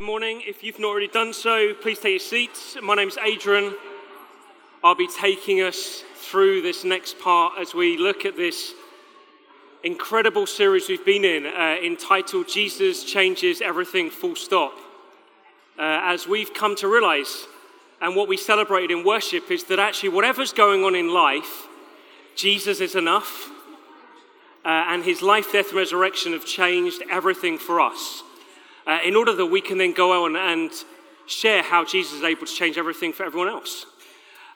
Good morning. If you've not already done so, please take your seats. My name's Adrian. I'll be taking us through this next part as we look at this incredible series we've been in, entitled Jesus Changes Everything, Full Stop. As we've come to realize, and what we celebrated in worship, is that actually whatever's going on in life, Jesus is enough, and his life, death, and resurrection have changed everything for us. In order that we can then go on and share how Jesus is able to change everything for everyone else.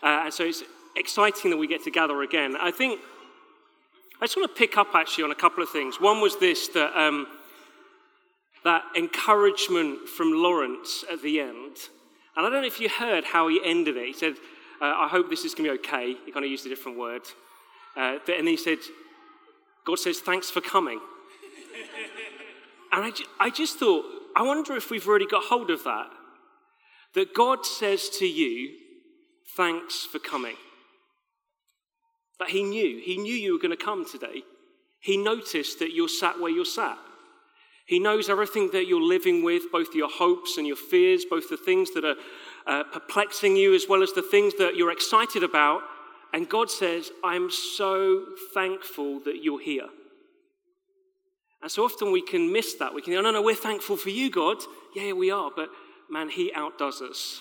And so it's exciting that we get to gather again. I think I just want to pick up actually on a couple of things. One was this, that encouragement from Lawrence at the end. And I don't know if you heard how he ended it. He said, I hope this is going to be okay. He kind of used a different word. And then he said, God says, thanks for coming. And I just thought, I wonder if we've already got hold of that. That God says to you, thanks for coming. That he knew you were going to come today. He noticed that you're sat where you're sat. He knows everything that you're living with, both your hopes and your fears, both the things that are perplexing you as well as the things that you're excited about. And God says, I'm so thankful that you're here. And so often we can miss that. We can go, oh, no, we're thankful for you, God. Yeah, we are. But man, he outdoes us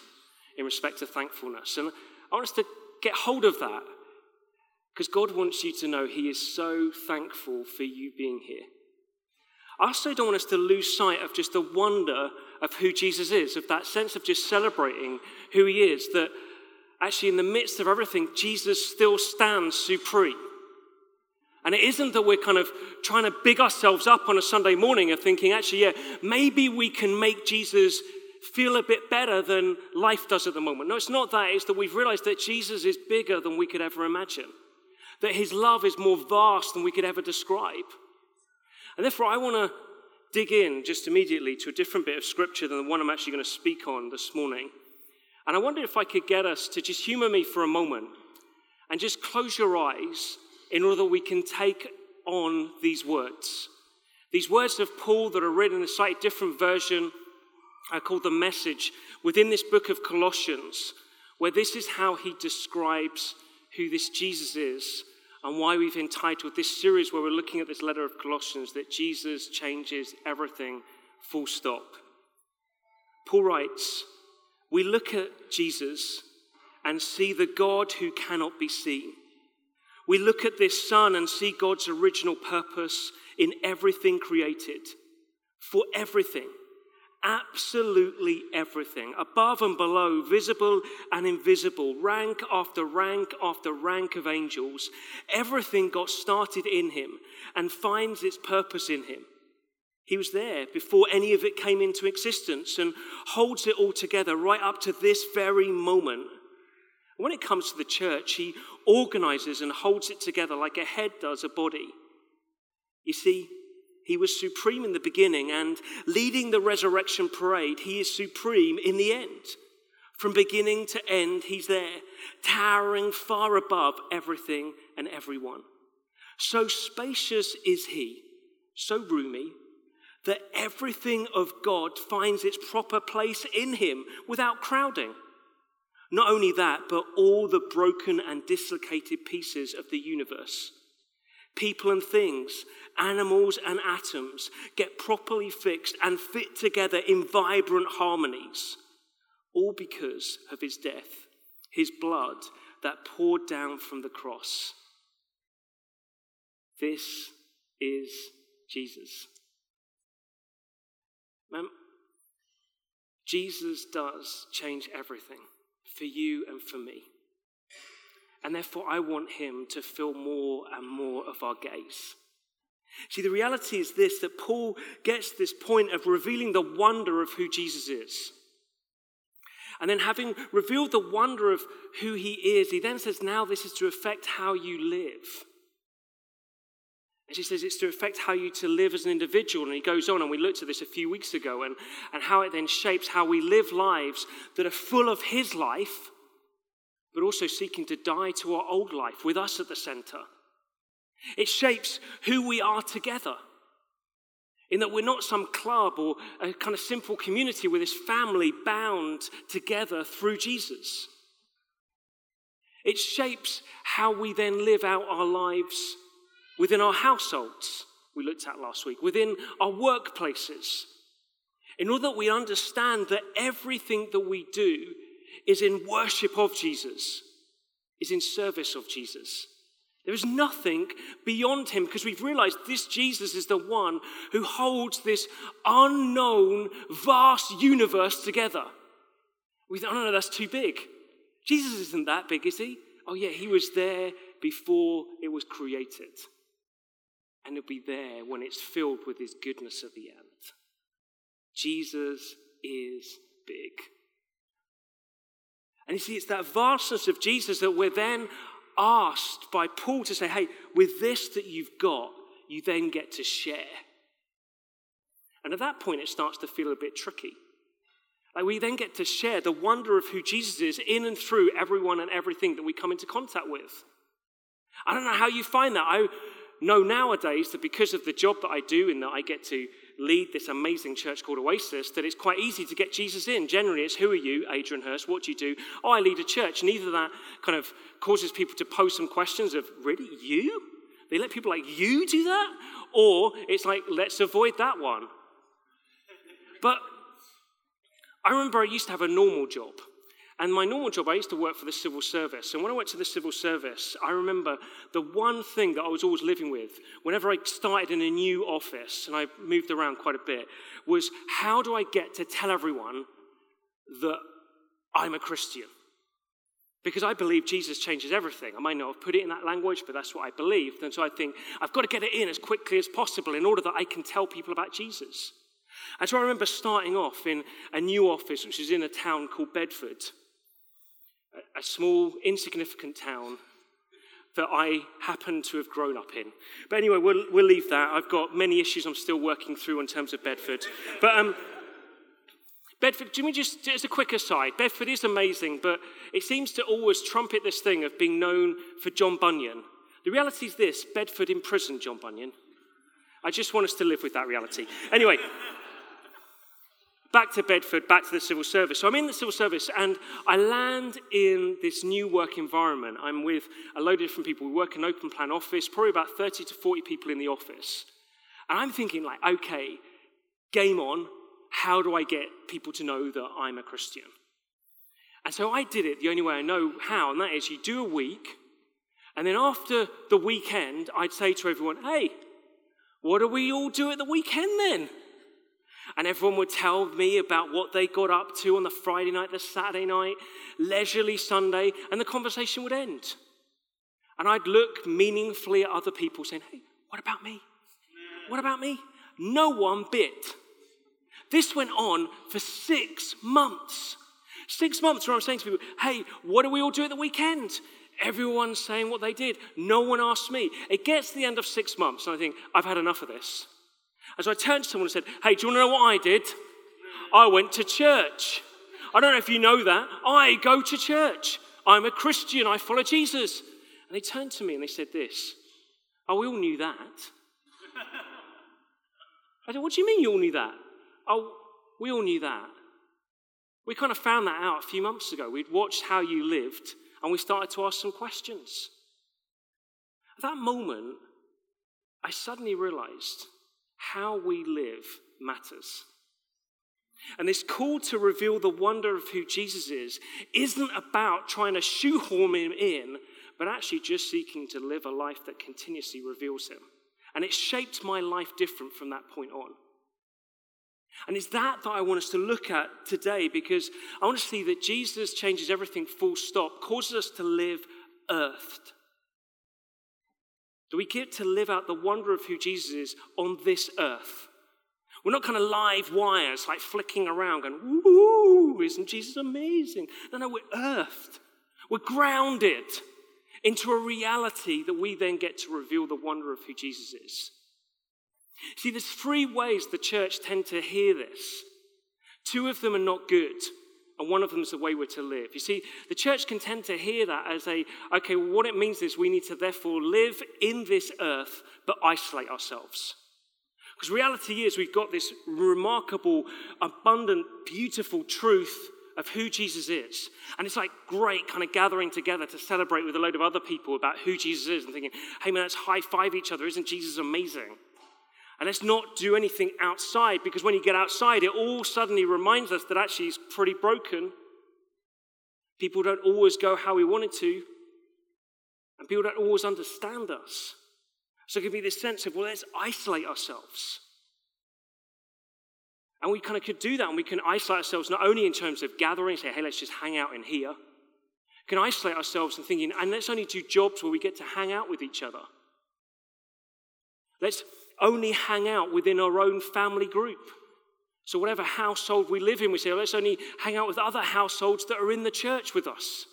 in respect to thankfulness. And I want us to get hold of that because God wants you to know he is so thankful for you being here. I also don't want us to lose sight of just the wonder of who Jesus is, of that sense of just celebrating who he is, that actually in the midst of everything, Jesus still stands supreme. And it isn't that we're kind of trying to big ourselves up on a Sunday morning of thinking, actually, yeah, maybe we can make Jesus feel a bit better than life does at the moment. No, it's not that. It's that we've realized that Jesus is bigger than we could ever imagine, that his love is more vast than we could ever describe. And therefore, I want to dig in just immediately to a different bit of scripture than the one I'm actually going to speak on this morning. And I wonder if I could get us to just humor me for a moment and just close your eyes in order that we can take on these words of Paul that are written in a slightly different version called The Message within this book of Colossians, where this is how he describes who this Jesus is and why we've entitled this series where we're looking at this letter of Colossians that Jesus changes everything, full stop. Paul writes, we look at Jesus and see the God who cannot be seen. We look at this Son and see God's original purpose in everything created, for everything, absolutely everything, above and below, visible and invisible, rank after rank after rank of angels. Everything got started in him and finds its purpose in him. He was there before any of it came into existence and holds it all together right up to this very moment. When it comes to the church, he organizes and holds it together like a head does a body. You see, he was supreme in the beginning, and leading the resurrection parade, he is supreme in the end. From beginning to end, he's there, towering far above everything and everyone. So spacious is he, so roomy, that everything of God finds its proper place in him without crowding. Not only that, but all the broken and dislocated pieces of the universe. People and things, animals and atoms get properly fixed and fit together in vibrant harmonies, all because of his death, his blood that poured down from the cross. This is Jesus. Jesus does change everything. For you and for me. And therefore, I want him to fill more and more of our gaze. See, the reality is this, that Paul gets this point of revealing the wonder of who Jesus is. And then having revealed the wonder of who he is, he then says, now this is to affect how you live. And she says it's to affect how you to live as an individual. And he goes on, and we looked at this a few weeks ago, and how it then shapes how we live lives that are full of his life, but also seeking to die to our old life with us at the center. It shapes who we are together. in that we're not some club or a kind of simple community. We're this family bound together through Jesus. It shapes how we then live out our lives within our households, we looked at last week, within our workplaces, in order that we understand that everything that we do is in worship of Jesus, is in service of Jesus. There is nothing beyond him, because we've realized this Jesus is the one who holds this unknown, vast universe together. We think, oh no, that's too big. Jesus isn't that big, is he? Oh yeah, he was there before it was created. And he'll be there when it's filled with his goodness at the end. Jesus is big. And you see, it's that vastness of Jesus that we're then asked by Paul to say, hey, with this that you've got, you then get to share. And at that point, it starts to feel a bit tricky. Like, we then get to share the wonder of who Jesus is in and through everyone and everything that we come into contact with. I don't know how you find that. I know nowadays that because of the job that I do and that I get to lead this amazing church called Oasis, that it's quite easy to get Jesus in. Generally, it's, who are you, Adrian Hurst? What do you do? Oh, I lead a church. Neither of that kind of causes people to pose some questions of, really, you? They let people like you do that? Or it's like, let's avoid that one. But I remember I used to have a normal job. And my normal job, I used to work for the civil service. And when I went to the civil service, I remember the one thing that I was always living with, whenever I started in a new office, and I moved around quite a bit, was how do I get to tell everyone that I'm a Christian? Because I believe Jesus changes everything. I might not have put it in that language, but that's what I believed. And so I think, I've got to get it in as quickly as possible in order that I can tell people about Jesus. And so I remember starting off in a new office, which is in a town called Bedford. A small, insignificant town that I happen to have grown up in. But anyway, we'll leave that. I've got many issues I'm still working through in terms of Bedford. But Bedford, do you mean, just as a quick aside, Bedford is amazing, but it seems to always trumpet this thing of being known for John Bunyan. The reality is this: Bedford imprisoned John Bunyan. I just want us to live with that reality. Anyway. Back to Bedford, back to the civil service. So I'm in the civil service and I land in this new work environment. I'm with a load of different people. We work in an open plan office, probably about 30 to 40 people in the office. And I'm thinking like, okay, game on. How do I get people to know that I'm a Christian? And so I did it the only way I know how, and that is you do a week. And then after the weekend, I'd say to everyone, hey, what do we all do at the weekend then? And everyone would tell me about what they got up to on the Friday night, the Saturday night, leisurely Sunday, and the conversation would end. And I'd look meaningfully at other people saying, hey, what about me? What about me? No one bit. This went on for 6 months. 6 months where I'm saying to people, hey, what do we all do at the weekend? Everyone's saying what they did. No one asked me. It gets to the end of 6 months, and I think, I've had enough of this. As I turned to someone and said, hey, do you want to know what I did? I went to church. I don't know if you know that. I go to church. I'm a Christian. I follow Jesus. And they turned to me and they said this. Oh, we all knew that. I said, what do you mean you all knew that? Oh, we all knew that. We kind of found that out a few months ago. We'd watched how you lived and we started to ask some questions. At that moment, I suddenly realized how we live matters. And this call to reveal the wonder of who Jesus is isn't about trying to shoehorn him in, but actually just seeking to live a life that continuously reveals him. And it shaped my life different from that point on. And it's that I want us to look at today, because I want to see that Jesus changes everything full stop, causes us to live earthed. Do we get to live out the wonder of who Jesus is on this earth? We're not kind of live wires like flicking around going, woo, isn't Jesus amazing? No, we're earthed. We're grounded into a reality that we then get to reveal the wonder of who Jesus is. See, there's three ways the church tend to hear this. Two of them are not good. And one of them is the way we're to live. You see, the church can tend to hear that as okay, well, what it means is we need to therefore live in this earth, but isolate ourselves. Because reality is we've got this remarkable, abundant, beautiful truth of who Jesus is. And it's like great kind of gathering together to celebrate with a load of other people about who Jesus is and thinking, hey man, let's high five each other. Isn't Jesus amazing? And let's not do anything outside, because when you get outside, it all suddenly reminds us that actually it's pretty broken. People don't always go how we wanted to. And people don't always understand us. So it could be this sense of, well, let's isolate ourselves. And we kind of could do that, and we can isolate ourselves not only in terms of gathering, say, hey, let's just hang out in here. We can isolate ourselves and thinking, and let's only do jobs where we get to hang out with each other. Let's only hang out within our own family group. So whatever household we live in, we say, let's only hang out with other households that are in the church with us.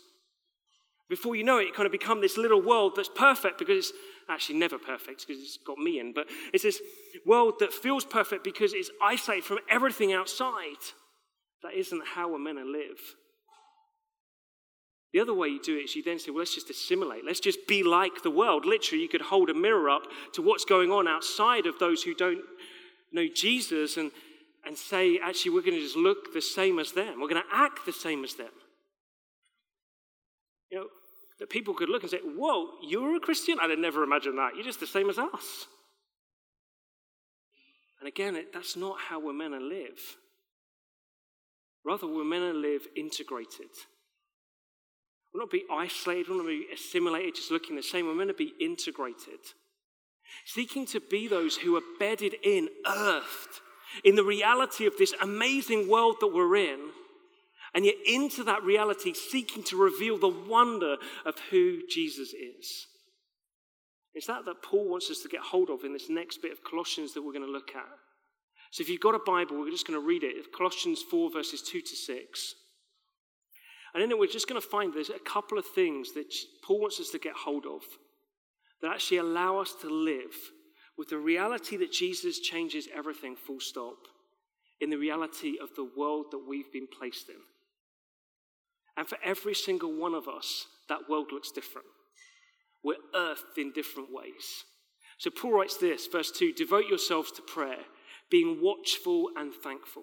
Before you know it, it kind of become this little world that's perfect because it's actually never perfect because it's got me in, but it's this world that feels perfect because it's isolated from everything outside. That isn't how we're meant to live. The other way you do it is you then say, well, let's just assimilate. Let's just be like the world. Literally, you could hold a mirror up to what's going on outside of those who don't know Jesus and say, actually, we're going to just look the same as them. We're going to act the same as them. You know, that people could look and say, whoa, you're a Christian? I'd never imagined that. You're just the same as us. And again, that's not how we're meant to live. Rather, we're meant to live integrated. We're not to be isolated, we're not to be assimilated, just looking the same. We're meant to be integrated. Seeking to be those who are bedded in, earthed, in the reality of this amazing world that we're in, and yet into that reality, seeking to reveal the wonder of who Jesus is. It's that Paul wants us to get hold of in this next bit of Colossians that we're going to look at. So if you've got a Bible, we're just going to read it. Colossians 4, verses 2 to 6. And in it, we're just going to find there's a couple of things that Paul wants us to get hold of that actually allow us to live with the reality that Jesus changes everything, full stop, in the reality of the world that we've been placed in. And for every single one of us, that world looks different. We're earthed in different ways. So Paul writes this, verse 2, devote yourselves to prayer, being watchful and thankful.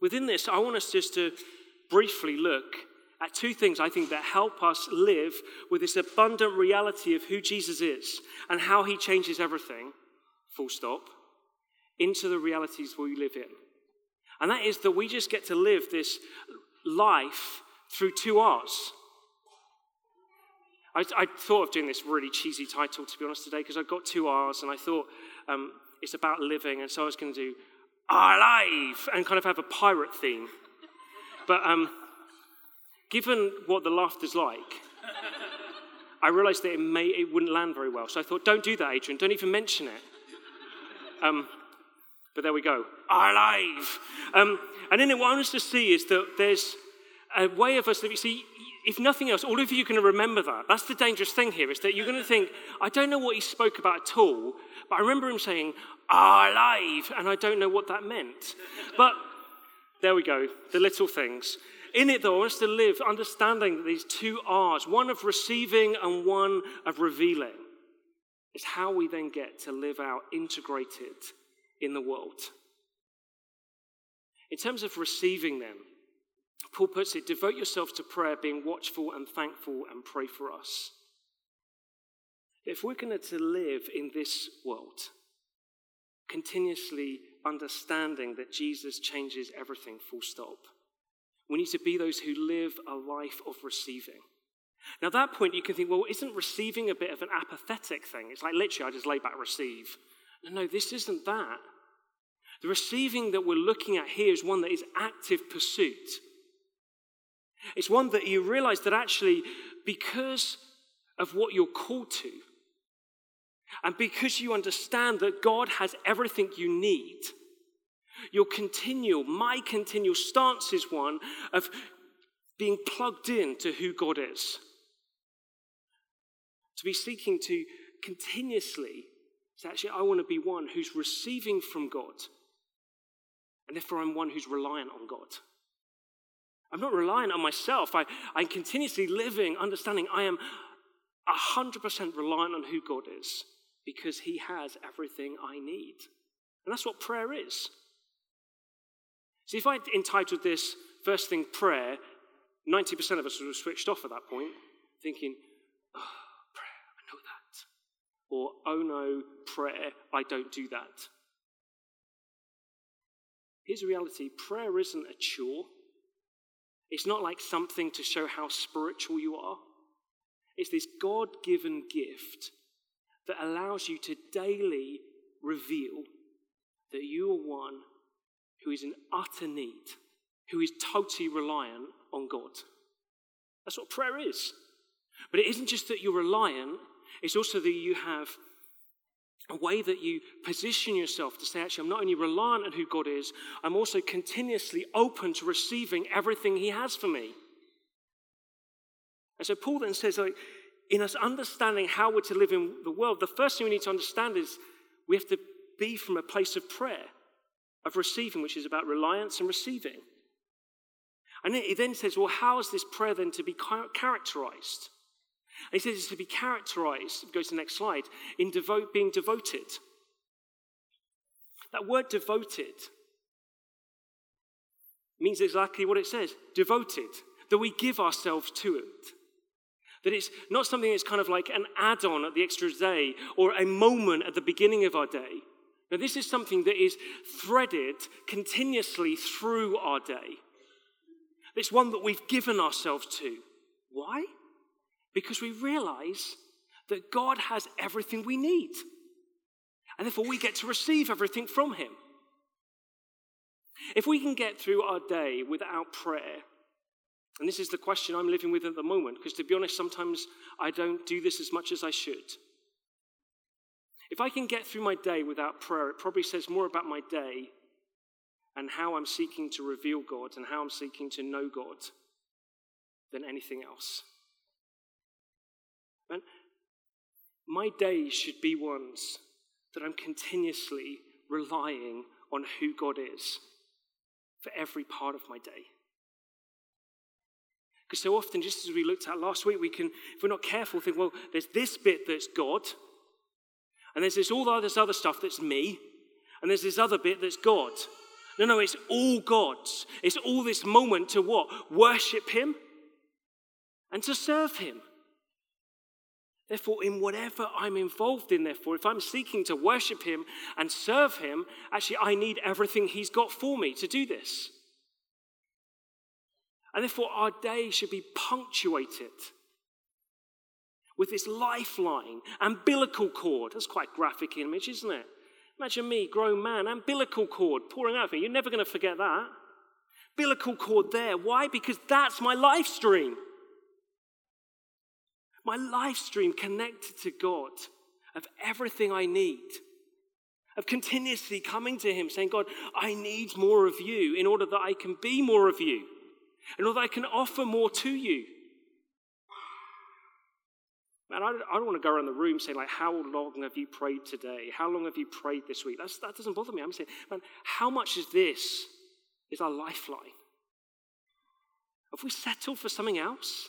Within this, I want us just to briefly look at two things I think that help us live with this abundant reality of who Jesus is and how he changes everything, full stop, into the realities we live in. And that is that we just get to live this life through two R's. I thought of doing this really cheesy title, to be honest, today, because I've got two R's, and I thought it's about living, and so I was going to do alive and kind of have a pirate theme. But given what the laughter's like, I realised that it wouldn't land very well. So I thought, don't do that, Adrian. Don't even mention it. But there we go. Alive. And then what I want us to see is that there's a way of us living. See, if nothing else, all of you are going to remember that. That's the dangerous thing here, is that you're going to think, I don't know what he spoke about at all, but I remember him saying, alive, and I don't know what that meant. But there we go, the little things. In it, though, I want us to live understanding that these two R's, one of receiving and one of revealing, is how we then get to live out integrated in the world. In terms of receiving them, Paul puts it, devote yourselves to prayer, being watchful and thankful, and pray for us. If we're going to live in this world, continuously understanding that Jesus changes everything, full stop, we need to be those who live a life of receiving. Now, at that point, you can think, well, isn't receiving a bit of an apathetic thing? It's like, literally, I just lay back, receive. No, this isn't that. The receiving that we're looking at here is one that is active pursuit. It's one that you realize that actually, because of what you're called to, and because you understand that God has everything you need, My continual stance is one of being plugged in to who God is. To be seeking to continuously say, actually, I want to be one who's receiving from God. And therefore, I'm one who's reliant on God. I'm not reliant on myself. I'm continuously living, understanding I am 100% reliant on who God is because he has everything I need. And that's what prayer is. See, if I entitled this first thing prayer, 90% of us would have switched off at that point, thinking, oh, prayer, I know that. Or, oh no, prayer, I don't do that. Here's the reality. Prayer isn't a chore. It's not like something to show how spiritual you are. It's this God-given gift that allows you to daily reveal that you are one who is in utter need, who is totally reliant on God. That's what prayer is. But it isn't just that you're reliant, it's also that you have a way that you position yourself to say, actually, I'm not only reliant on who God is, I'm also continuously open to receiving everything he has for me. And so Paul then says, like, in us understanding how we're to live in the world, the first thing we need to understand is we have to be from a place of prayer, of receiving, which is about reliance and receiving. And he then says, well, how is this prayer then to be characterized? And he says it's to be characterized, goes to the next slide, in being devoted. That word devoted means exactly what it says, devoted, that we give ourselves to it. That it's not something that's kind of like an add-on at the extra day or a moment at the beginning of our day. Now, this is something that is threaded continuously through our day. It's one that we've given ourselves to. Why? Because we realize that God has everything we need. And therefore, we get to receive everything from him. If we can get through our day without prayer, and this is the question I'm living with at the moment, because to be honest, sometimes I don't do this as much as I should. If I can get through my day without prayer, it probably says more about my day and how I'm seeking to reveal God and how I'm seeking to know God than anything else. And my days should be ones that I'm continuously relying on who God is for every part of my day. Because so often, just as we looked at last week, we can, if we're not careful, think, well, there's this bit that's God, and there's this all this other stuff that's me, and there's this other bit that's God. No, it's all God's. It's all this moment to what? Worship him and to serve him. Therefore, in whatever I'm involved in, therefore, if I'm seeking to worship him and serve him, actually, I need everything he's got for me to do this. And therefore, our day should be punctuated with this lifeline, umbilical cord. That's quite a graphic image, isn't it? Imagine me, grown man, umbilical cord pouring out of me. You're never going to forget that. Umbilical cord there. Why? Because that's my life stream. My life stream connected to God of everything I need, of continuously coming to him saying, God, I need more of you in order that I can be more of you, in order that I can offer more to you. Man, I don't want to go around the room saying, like, how long have you prayed today? How long have you prayed this week? That doesn't bother me. I'm saying, man, how much is this is our lifeline? Have we settled for something else?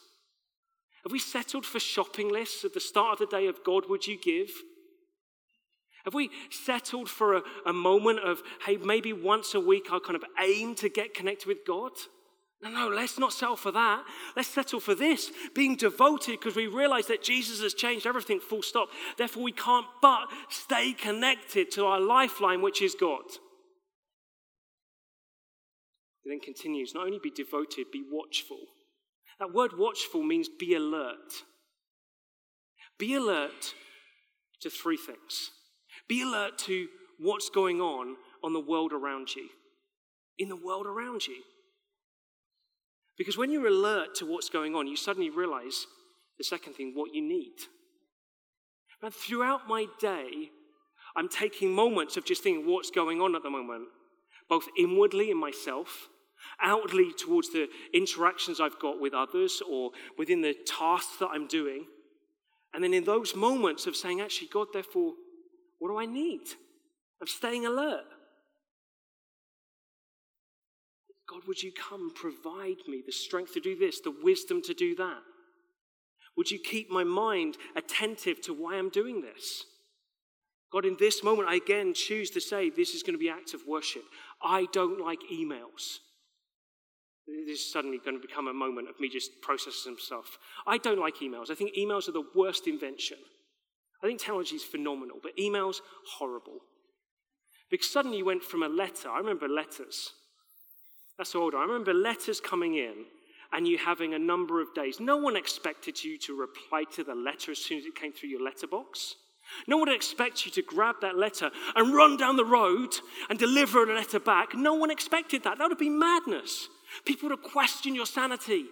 Have we settled for shopping lists at the start of the day of God, would you give? Have we settled for a moment of, hey, maybe once a week I'll kind of aim to get connected with God? No, let's not settle for that. Let's settle for this, being devoted, because we realize that Jesus has changed everything, full stop. Therefore, we can't but stay connected to our lifeline, which is God. It then continues, not only be devoted, be watchful. That word watchful means be alert. Be alert to three things. Be alert to what's going on the world around you, in the world around you. Because when you're alert to what's going on, you suddenly realize, the second thing, what you need. And throughout my day, I'm taking moments of just thinking what's going on at the moment. both inwardly in myself, outwardly towards the interactions I've got with others or within the tasks that I'm doing. And then in those moments of saying, actually, God, therefore, what do I need? I'm staying alert. God, would you come provide me the strength to do this, the wisdom to do that? Would you keep my mind attentive to why I'm doing this? God, in this moment, I again choose to say this is going to be an act of worship. I don't like emails. This is suddenly going to become a moment of me just processing stuff. I don't like emails. I think emails are the worst invention. I think technology is phenomenal, but emails, horrible. Because suddenly you went from a letter. I remember letters. That's older. I remember letters coming in and you having a number of days. No one expected you to reply to the letter as soon as it came through your letterbox. No one expects you to grab that letter and run down the road and deliver a letter back. No one expected that. That would be madness. People would question your sanity.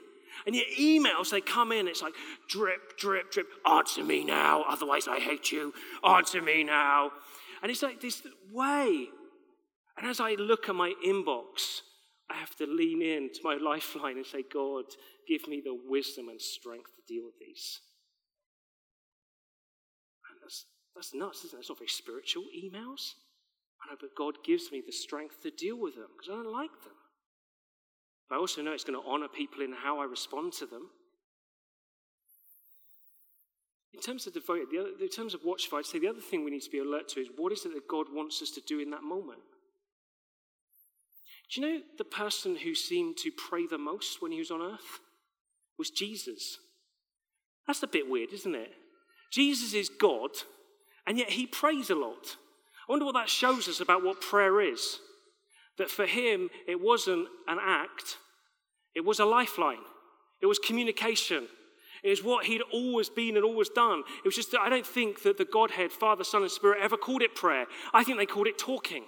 And your emails, they come in, it's like, drip, drip, drip. Answer me now, otherwise I hate you. Answer me now. And it's like this way. And as I look at my inbox, I have to lean in to my lifeline and say, God, give me the wisdom and strength to deal with these. And that's nuts, isn't it? It's not very spiritual, emails. I know, but God gives me the strength to deal with them because I don't like them. But I also know it's going to honor people in how I respond to them. In terms of devoted, in terms of watchfire, I'd say the other thing we need to be alert to is what is it that God wants us to do in that moment? Do you know the person who seemed to pray the most when he was on earth was Jesus? That's a bit weird, isn't it? Jesus is God, and yet he prays a lot. I wonder what that shows us about what prayer is. That for him, it wasn't an act. It was a lifeline. It was communication. It was what he'd always been and always done. It was just that I don't think that the Godhead, Father, Son, and Spirit ever called it prayer. I think they called it talking.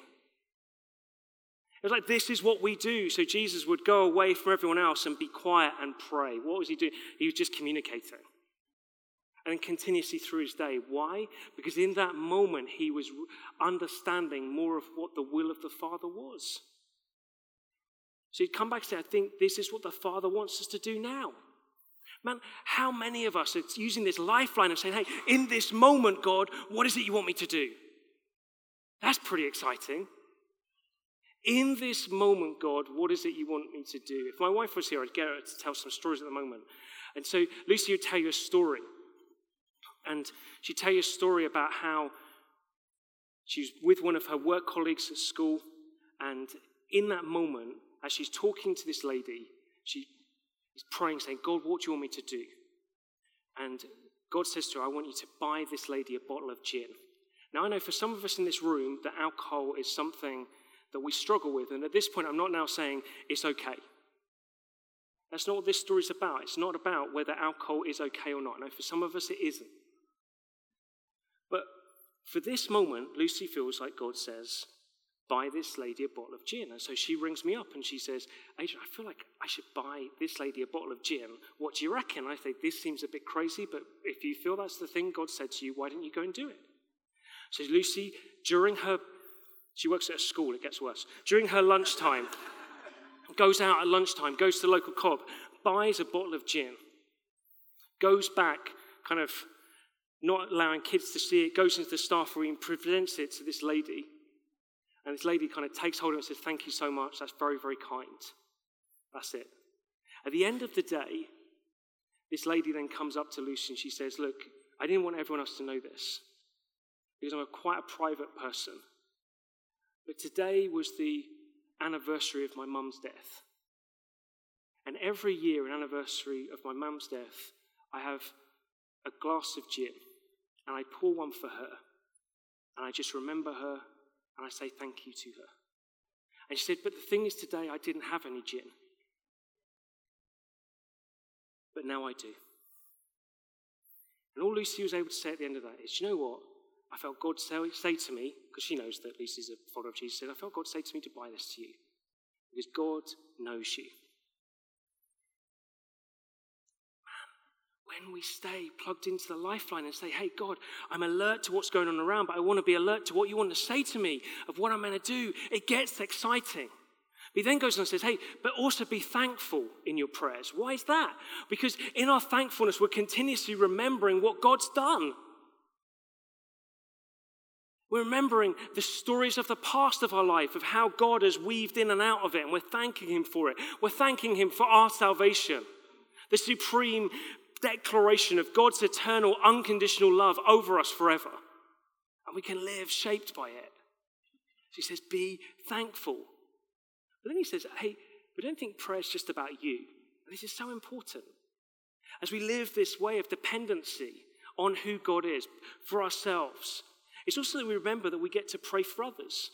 It was like, this is what we do. So Jesus would go away from everyone else and be quiet and pray. What was he doing? He was just communicating. And then continuously through his day. Why? Because in that moment, he was understanding more of what the will of the Father was. So he'd come back and say, I think this is what the Father wants us to do now. Man, how many of us are using this lifeline of saying, hey, in this moment, God, what is it you want me to do? That's pretty exciting. In this moment, God, what is it you want me to do? If my wife was here, I'd get her to tell some stories at the moment. And so Lucy would tell you a story. And she'd tell you a story about how she was with one of her work colleagues at school. And in that moment, as she's talking to this lady, she is praying, saying, God, what do you want me to do? And God says to her, I want you to buy this lady a bottle of gin. Now, I know for some of us in this room that alcohol is something that we struggle with. And at this point, I'm not now saying it's okay. That's not what this story's about. It's not about whether alcohol is okay or not. No, for some of us, it isn't. But for this moment, Lucy feels like God says, buy this lady a bottle of gin. And so she rings me up and she says, Adrian, I feel like I should buy this lady a bottle of gin. What do you reckon? I say, this seems a bit crazy, but if you feel that's the thing God said to you, why don't you go and do it? So Lucy, she works at a school, it gets worse. During her lunchtime, goes out at lunchtime, goes to the local co-op, buys a bottle of gin, goes back, kind of not allowing kids to see it, goes into the staff room, presents it to this lady. And this lady kind of takes hold of it and says, thank you so much, that's very, very kind. That's it. At the end of the day, this lady then comes up to Lucy and she says, look, I didn't want everyone else to know this because I'm quite a private person. But today was the anniversary of my mum's death. And every year, an anniversary of my mum's death, I have a glass of gin, and I pour one for her, and I just remember her, and I say thank you to her. And she said, but the thing is today I didn't have any gin. But now I do. And all Lucy was able to say at the end of that is, you know what? I felt God say to me, because she knows that Lucy's a follower of Jesus, said, I felt God say to me to buy this to you, because God knows you. Man, When we stay plugged into the lifeline and say, hey, God, I'm alert to what's going on around, but I want to be alert to what you want to say to me, of what I'm going to do, it gets exciting. But he then goes on and says, hey, but also be thankful in your prayers. Why is that? Because in our thankfulness, we're continuously remembering what God's done. We're remembering the stories of the past of our life, of how God has weaved in and out of it, and we're thanking him for it. We're thanking him for our salvation. The supreme declaration of God's eternal, unconditional love over us forever. And we can live shaped by it. So he says, be thankful. But then he says, hey, but don't think prayer is just about you. And this is so important. As we live this way of dependency on who God is for ourselves, it's also that we remember that we get to pray for others.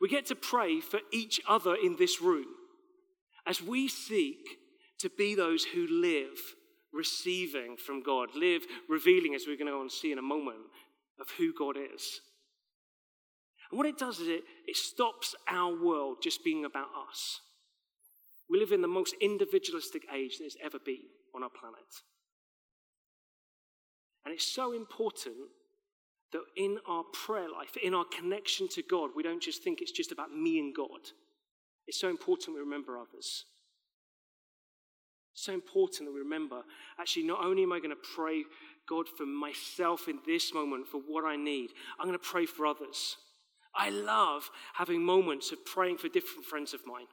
We get to pray for each other in this room as we seek to be those who live receiving from God, live revealing, as we're going to go and see in a moment, of who God is. And what it does is it stops our world just being about us. We live in the most individualistic age there's ever been on our planet. And it's so important that in our prayer life, in our connection to God, we don't just think it's just about me and God. It's so important we remember others. It's so important that we remember, actually, not only am I going to pray, God, for myself in this moment, for what I need, I'm going to pray for others. I love having moments of praying for different friends of mine.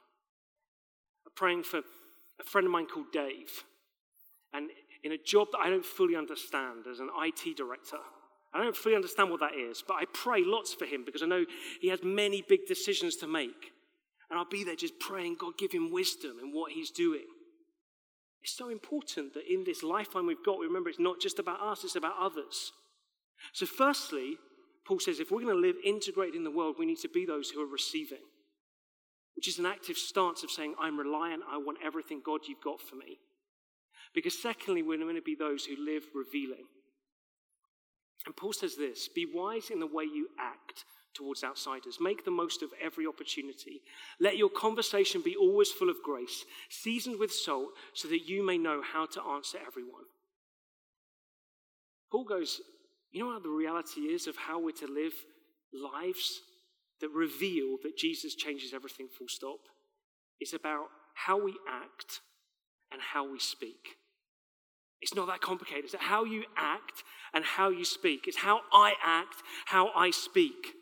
I'm praying for a friend of mine called Dave. And in a job that I don't fully understand as an IT director, I don't fully understand what that is, but I pray lots for him because I know he has many big decisions to make. And I'll be there just praying, God, give him wisdom in what he's doing. It's so important that in this lifetime we've got, we remember it's not just about us, it's about others. So firstly, Paul says, if we're going to live integrated in the world, we need to be those who are receiving, which is an active stance of saying, I'm reliant, I want everything, God, you've got for me. Because secondly, we're going to be those who live revealing. And Paul says this, be wise in the way you act towards outsiders. Make the most of every opportunity. Let your conversation be always full of grace, seasoned with salt, so that you may know how to answer everyone. Paul goes, you know what the reality is of how we're to live lives that reveal that Jesus changes everything full stop? It's about how we act and how we speak. It's not that complicated. It's how you act and how you speak. It's how I act, how I speak.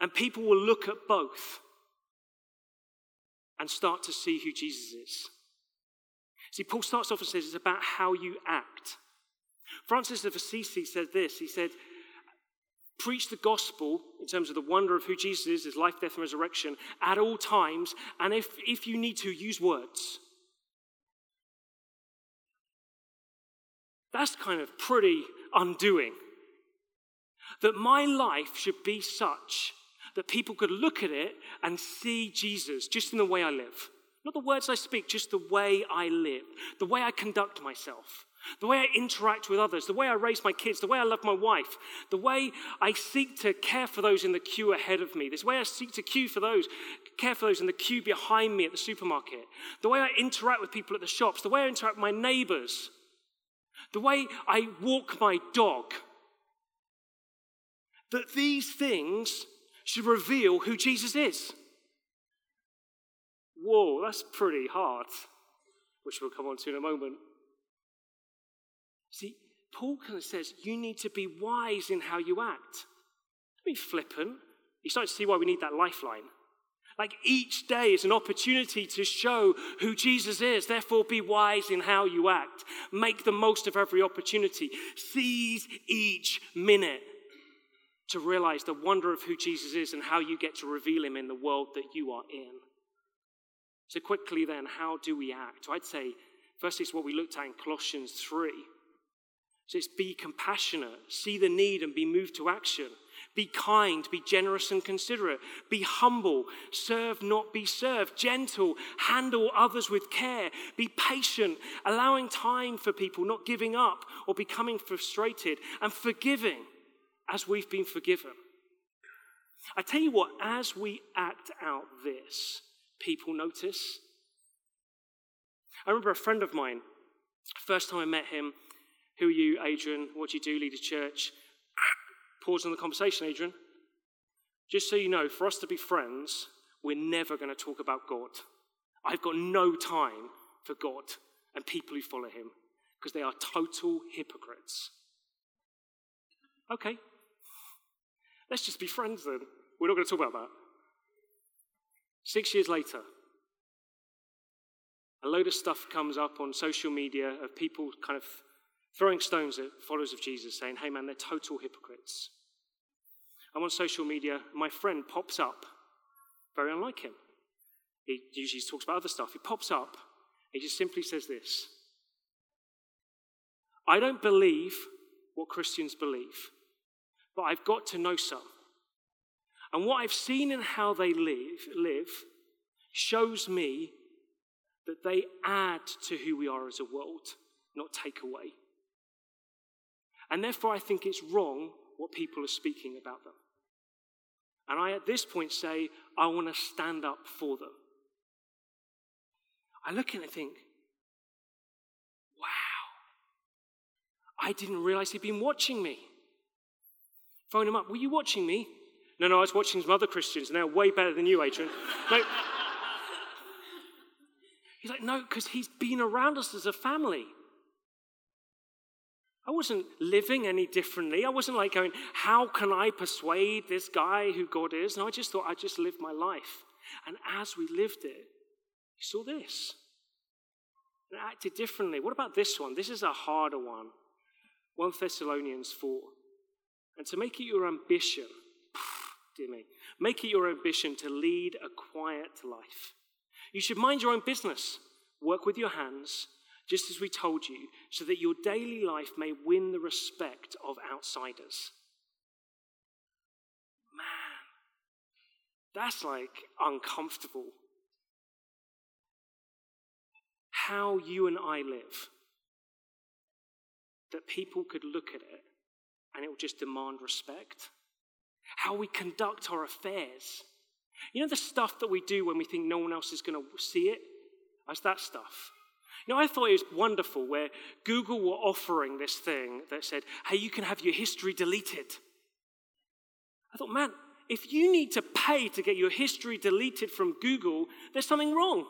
And people will look at both and start to see who Jesus is. See, Paul starts off and says it's about how you act. Francis of Assisi said this. He said, preach the gospel in terms of the wonder of who Jesus is, his life, death, and resurrection at all times. And if you need to, use words. That's kind of pretty undoing. That my life should be such that people could look at it and see Jesus just in the way I live. Not the words I speak, just the way I live, the way I conduct myself, the way I interact with others, the way I raise my kids, the way I love my wife, the way I seek to care for those in the queue ahead of me, this way I seek to care for those in the queue behind me at the supermarket, the way I interact with people at the shops, the way I interact with my neighbors, the way I walk my dog, that these things should reveal who Jesus is. Whoa, that's pretty hard, which we'll come on to in a moment. See, Paul kind of says you need to be wise in how you act. Don't be flippant. You start to see why we need that lifeline. Like each day is an opportunity to show who Jesus is. Therefore, be wise in how you act. Make the most of every opportunity. Seize each minute to realize the wonder of who Jesus is and how you get to reveal him in the world that you are in. So quickly then, how do we act? I'd say, firstly, it's what we looked at in Colossians 3. So it's be compassionate, see the need and be moved to action. Be kind, be generous and considerate. Be humble, serve, not be served. Gentle, handle others with care. Be patient, allowing time for people, not giving up or becoming frustrated. And forgiving as we've been forgiven. I tell you what, as we act out this, people notice. I remember a friend of mine First time I met him, who are you, Adrian? What do you do? Lead a church? Pause on the conversation, Adrian. Just so you know, for us to be friends, we're never going to talk about God. I've got no time for God and people who follow him because they are total hypocrites. Okay, let's just be friends then. We're not going to talk about that. 6 years later, a load of stuff comes up on social media of people kind of throwing stones at followers of Jesus, saying, hey man, they're total hypocrites. I'm on social media, my friend pops up, very unlike him. He usually talks about other stuff. He pops up, he just simply says this: I don't believe what Christians believe, but I've got to know some. And what I've seen in how they live shows me that they add to who we are as a world, not take away. And therefore, I think it's wrong what people are speaking about them. And I, at this point, say, I want to stand up for them. I look and I think, wow, I didn't realize he'd been watching me. Phone him up, were you watching me? No, I was watching some other Christians, and they're way better than you, Adrian. No. He's like, no, because he's been around us as a family. I wasn't living any differently. I wasn't like going, how can I persuade this guy who God is? No, I just thought I'd just live my life. And as we lived it, you saw this. And it acted differently. What about this one? This is a harder one. 1 Thessalonians 4. And to make it your ambition, dear me, make it your ambition to lead a quiet life. You should mind your own business, work with your hands, just as we told you, so that your daily life may win the respect of outsiders. Man, that's like uncomfortable. How you and I live, that people could look at it and it will just demand respect. How we conduct our affairs. You know the stuff that we do when we think no one else is going to see it? That's that stuff. You know, I thought it was wonderful where Google were offering this thing that said, hey, you can have your history deleted. I thought, man, if you need to pay to get your history deleted from Google, there's something wrong.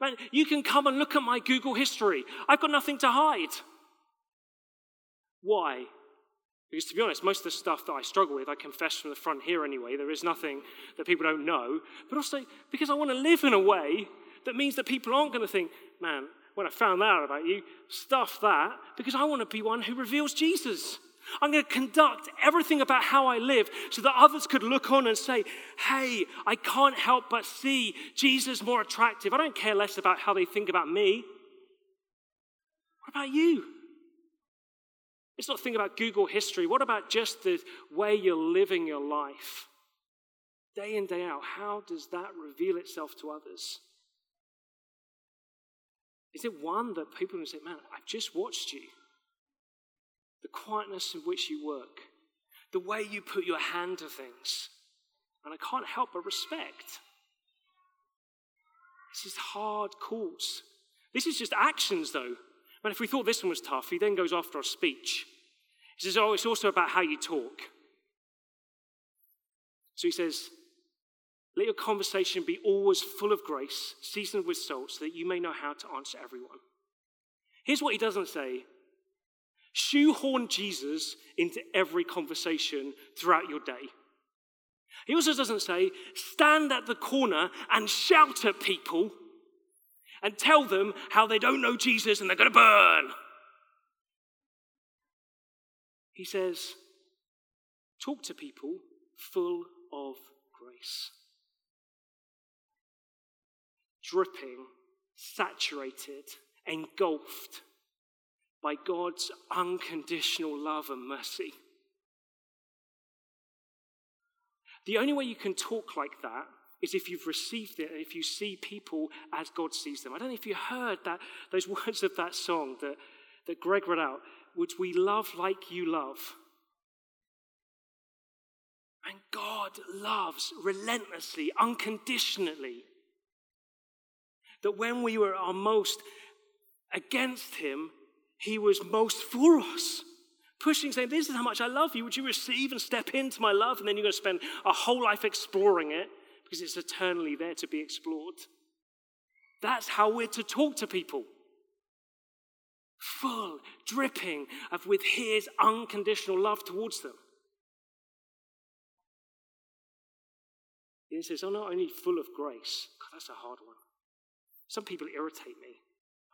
Man, you can come and look at my Google history. I've got nothing to hide. Why? Because to be honest, most of the stuff that I struggle with, I confess from the front here anyway. There is nothing that people don't know. But also because I want to live in a way that means that people aren't going to think, man, when I found that out about you, stuff that, because I want to be one who reveals Jesus. I'm going to conduct everything about how I live so that others could look on and say, hey, I can't help but see Jesus more attractive. I don't care less about how they think about me. What about you? Let's not think about Google history. What about just the way you're living your life? Day in, day out, how does that reveal itself to others? Is it one that people will say, man, I've just watched you. The quietness in which you work. The way you put your hand to things. And I can't help but respect. This is hard calls. This is just actions, though. And if we thought this one was tough, he then goes after our speech. He says, oh, it's also about how you talk. So he says, let your conversation be always full of grace, seasoned with salt, so that you may know how to answer everyone. Here's what he doesn't say. Shoehorn Jesus into every conversation throughout your day. He also doesn't say, stand at the corner and shout at people and tell them how they don't know Jesus and they're going to burn. He says, talk to people full of grace. Dripping, saturated, engulfed by God's unconditional love and mercy. The only way you can talk like that is if you've received it and if you see people as God sees them. I don't know if you heard that those words of that song that Greg read out. Would we love like you love? And God loves relentlessly, unconditionally. That when we were our most against him, he was most for us. Pushing, saying, this is how much I love you. Would you receive and step into my love? And then you're going to spend a whole life exploring it because it's eternally there to be explored. That's how we're to talk to people. Full, dripping of with his unconditional love towards them. He says, I'm not only full of grace. God, that's a hard one. Some people irritate me.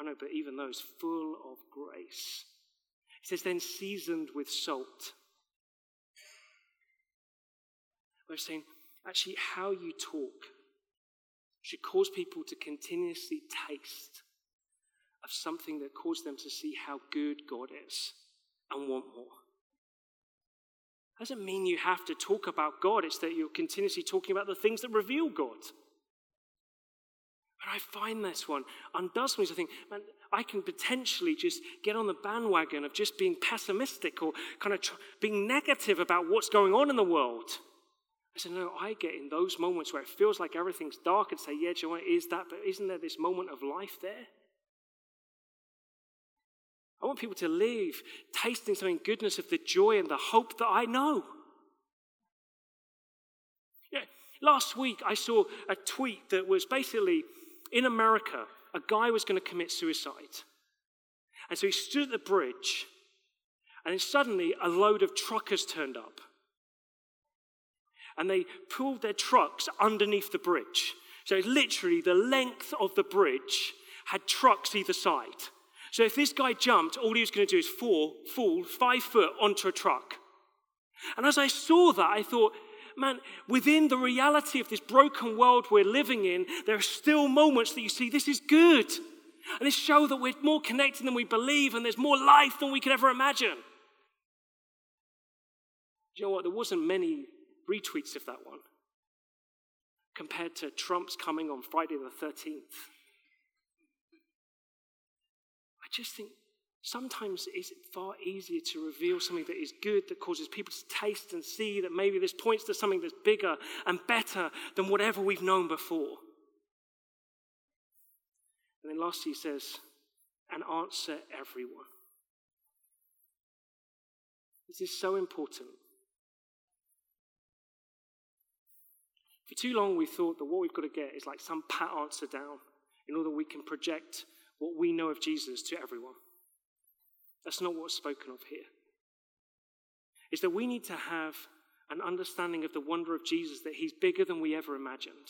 I know, but even those full of grace. He says, then seasoned with salt. We're saying, actually, how you talk should cause people to continuously taste of something that caused them to see how good God is and want more. That doesn't mean you have to talk about God. It's that you're continuously talking about the things that reveal God. And I find this one undoes me. I think, man, I can potentially just get on the bandwagon of just being pessimistic or kind of being negative about what's going on in the world. I said, no, I get in those moments where it feels like everything's dark and say, yeah, Joanne, is that, but isn't there this moment of life there? I want people to live tasting something goodness of the joy and the hope that I know. Yeah, last week I saw a tweet that was basically, in America, a guy was going to commit suicide. And so he stood at the bridge, and then suddenly a load of truckers turned up. And they pulled their trucks underneath the bridge. So literally the length of the bridge had trucks either side. So if this guy jumped, all he was going to do is fall 5 foot onto a truck. And as I saw that, I thought, man, within the reality of this broken world we're living in, there are still moments that you see this is good. And this shows that we're more connected than we believe, and there's more life than we could ever imagine. Do you know what? There wasn't many retweets of that one compared to Trump's coming on Friday the 13th. I just think sometimes it's far easier to reveal something that is good, that causes people to taste and see that maybe this points to something that's bigger and better than whatever we've known before. And then lastly he says, and answer everyone. This is so important. For too long we thought that what we've got to get is like some pat answer down in order we can project what we know of Jesus to everyone. That's not what's spoken of here. It's that we need to have an understanding of the wonder of Jesus, that he's bigger than we ever imagined.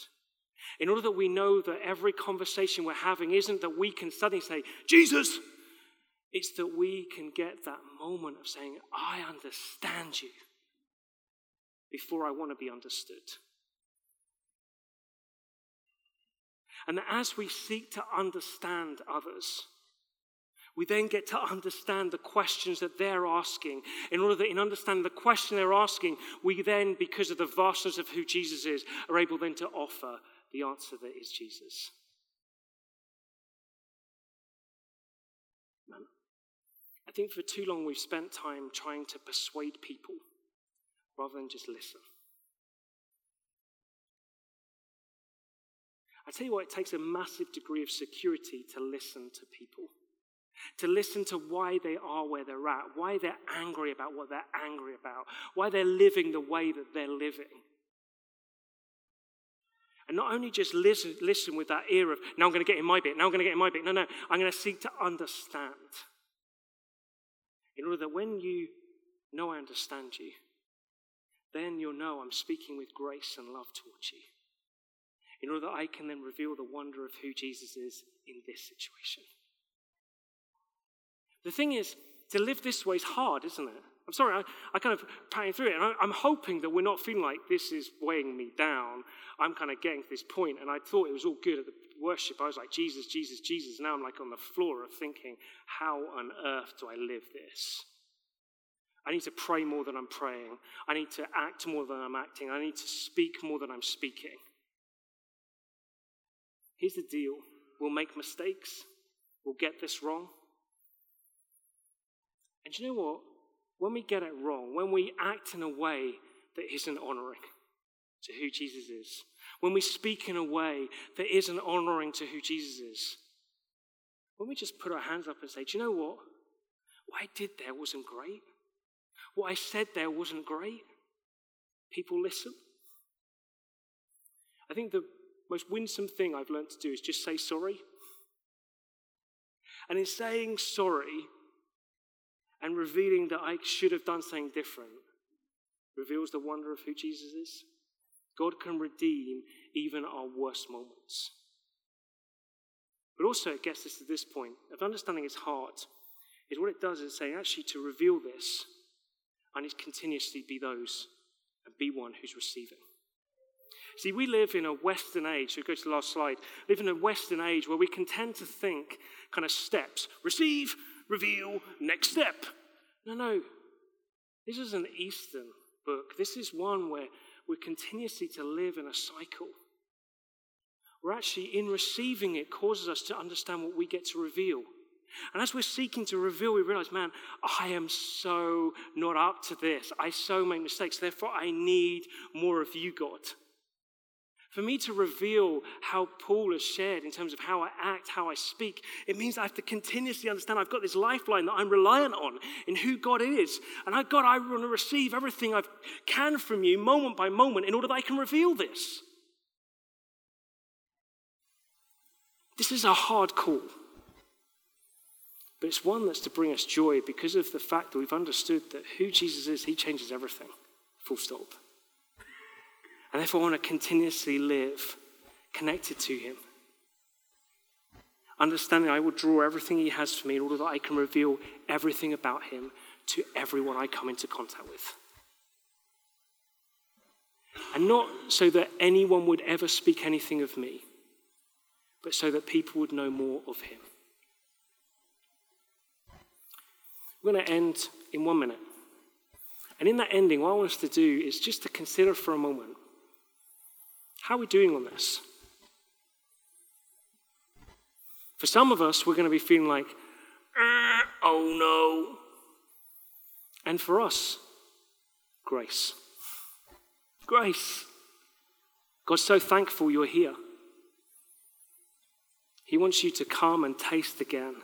In order that we know that every conversation we're having isn't that we can suddenly say, Jesus! It's that we can get that moment of saying, I understand you before I want to be understood. And that as we seek to understand others, we then get to understand the questions that they're asking. In order that in understanding the question they're asking, we then, because of the vastness of who Jesus is, are able then to offer the answer that is Jesus. I think for too long we've spent time trying to persuade people rather than just listen. I tell you what, it takes a massive degree of security to listen to people, to listen to why they are where they're at, why they're angry about what they're angry about, why they're living the way that they're living. And not only just listen with that ear of, now I'm going to get in my bit, now I'm going to get in my bit. No, I'm going to seek to understand. In order that when you know I understand you, then you'll know I'm speaking with grace and love towards you. In order that I can then reveal the wonder of who Jesus is in this situation. The thing is, to live this way is hard, isn't it? I'm sorry, I kind of pan through it, and I'm hoping that we're not feeling like this is weighing me down. I'm kind of getting to this point, and I thought it was all good at the worship. I was like, Jesus, Jesus, Jesus. Now I'm like on the floor of thinking, how on earth do I live this? I need to pray more than I'm praying. I need to act more than I'm acting. I need to speak more than I'm speaking. Here's the deal. We'll make mistakes. We'll get this wrong. And you know what? When we get it wrong, when we act in a way that isn't honoring to who Jesus is, when we speak in a way that isn't honoring to who Jesus is, when we just put our hands up and say, do you know what I did there wasn't great. What I said there wasn't great. People listen. I think the most winsome thing I've learned to do is just say sorry. And in saying sorry and revealing that I should have done something different reveals the wonder of who Jesus is. God can redeem even our worst moments. But also it gets us to this point of understanding his heart is what it does is say, actually, to reveal this, I need to continuously be those and be one who's receiving. See, we live in a Western age, so go to the last slide, live in a Western age where we can tend to think kind of steps, receive, reveal, next step. No, this is an Eastern book. This is one where we're continuously to live in a cycle. We're actually, in receiving it, causes us to understand what we get to reveal. And as we're seeking to reveal, we realize, man, I am so not up to this. I so make mistakes. Therefore, I need more of you, God. For me to reveal how Paul has shared in terms of how I act, how I speak, it means I have to continuously understand I've got this lifeline that I'm reliant on in who God is. And God, I want to receive everything I can from you moment by moment in order that I can reveal this. This is a hard call. But it's one that's to bring us joy because of the fact that we've understood that who Jesus is, he changes everything, full stop. And therefore, I want to continuously live connected to him. Understanding I will draw everything he has for me in order that I can reveal everything about him to everyone I come into contact with. And not so that anyone would ever speak anything of me, but so that people would know more of him. We're going to end in 1 minute. And in that ending, what I want us to do is just to consider for a moment, how are we doing on this? For some of us, we're going to be feeling like, oh no. And for us, grace. Grace. God's so thankful you're here. He wants you to come and taste again.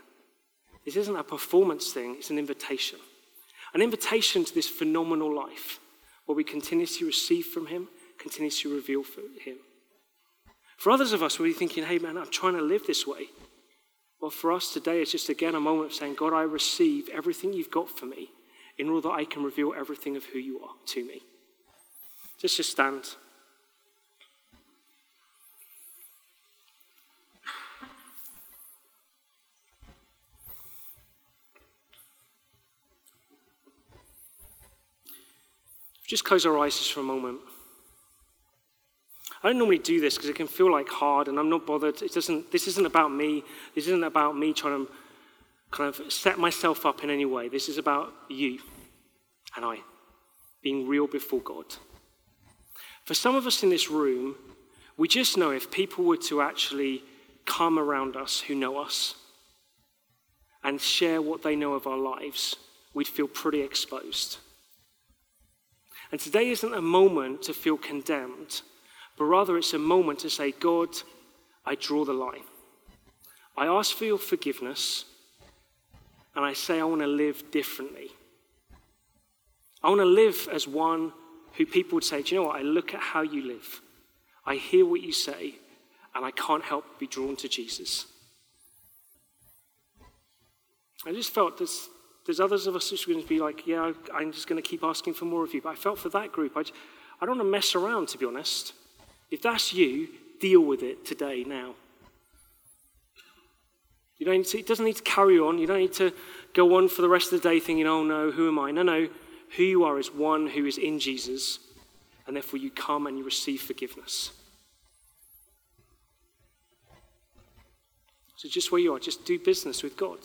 This isn't a performance thing, it's an invitation. An invitation to this phenomenal life where we continuously receive from him, continuously reveal from him. For others of us, we'll be thinking, hey man, I'm trying to live this way. Well, for us today, it's just again a moment of saying, God, I receive everything you've got for me in order that I can reveal everything of who you are to me. Let's just stand. Just close our eyes just for a moment. I don't normally do this because it can feel like hard and I'm not bothered. This isn't about me. This isn't about me trying to kind of set myself up in any way. This is about you and I being real before God. For some of us in this room, we just know if people were to actually come around us who know us and share what they know of our lives, we'd feel pretty exposed. And today isn't a moment to feel condemned, but rather it's a moment to say, God, I draw the line. I ask for your forgiveness, and I say I want to live differently. I want to live as one who people would say, do you know what, I look at how you live. I hear what you say, and I can't help but be drawn to Jesus. I just felt this. There's others of us who's going to be like, yeah, I'm just going to keep asking for more of you. But I felt for that group, I don't want to mess around, to be honest. If that's you, deal with it today, now. You don't need to, it doesn't need to carry on. You don't need to go on for the rest of the day thinking, oh no, who am I? No, who you are is one who is in Jesus, and therefore you come and you receive forgiveness. So just where you are, just do business with God.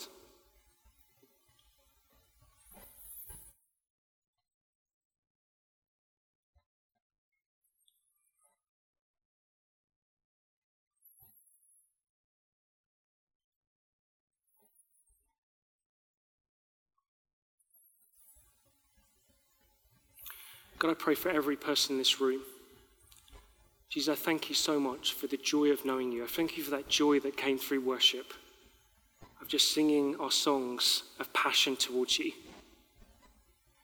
God, I pray for every person in this room. Jesus, I thank you so much for the joy of knowing you. I thank you for that joy that came through worship. I of just singing our songs of passion towards you.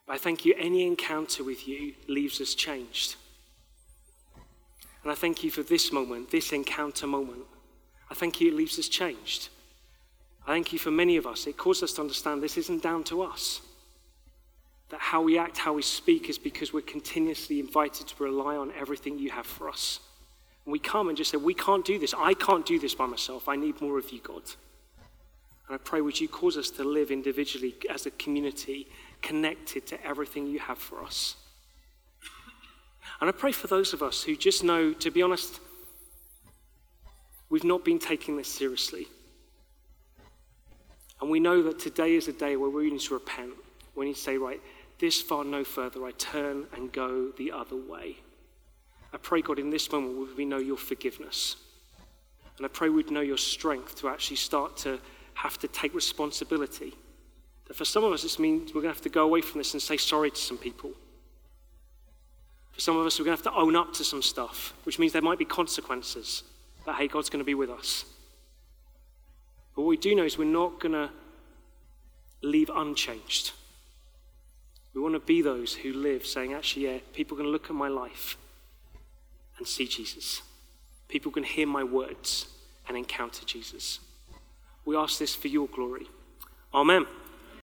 But I thank you, any encounter with you leaves us changed. And I thank you for this moment, this encounter moment. I thank you, it leaves us changed. I thank you for many of us. It caused us to understand this isn't down to us. That how we act, how we speak is because we're continuously invited to rely on everything you have for us. And we come and just say, we can't do this. I can't do this by myself. I need more of you, God. And I pray, would you cause us to live individually as a community connected to everything you have for us. And I pray for those of us who just know, to be honest, we've not been taking this seriously. And we know that today is a day where we need to repent. We need to say, right, this far, no further. I turn and go the other way. I pray, God, in this moment, would we know your forgiveness. And I pray we'd know your strength to actually start to have to take responsibility. That for some of us, this means we're going to have to go away from this and say sorry to some people. For some of us, we're going to have to own up to some stuff, which means there might be consequences. That, hey, God's going to be with us. But what we do know is we're not going to leave unchanged. We want to be those who live saying, actually, yeah, people can look at my life and see Jesus. People can hear my words and encounter Jesus. We ask this for your glory. Amen.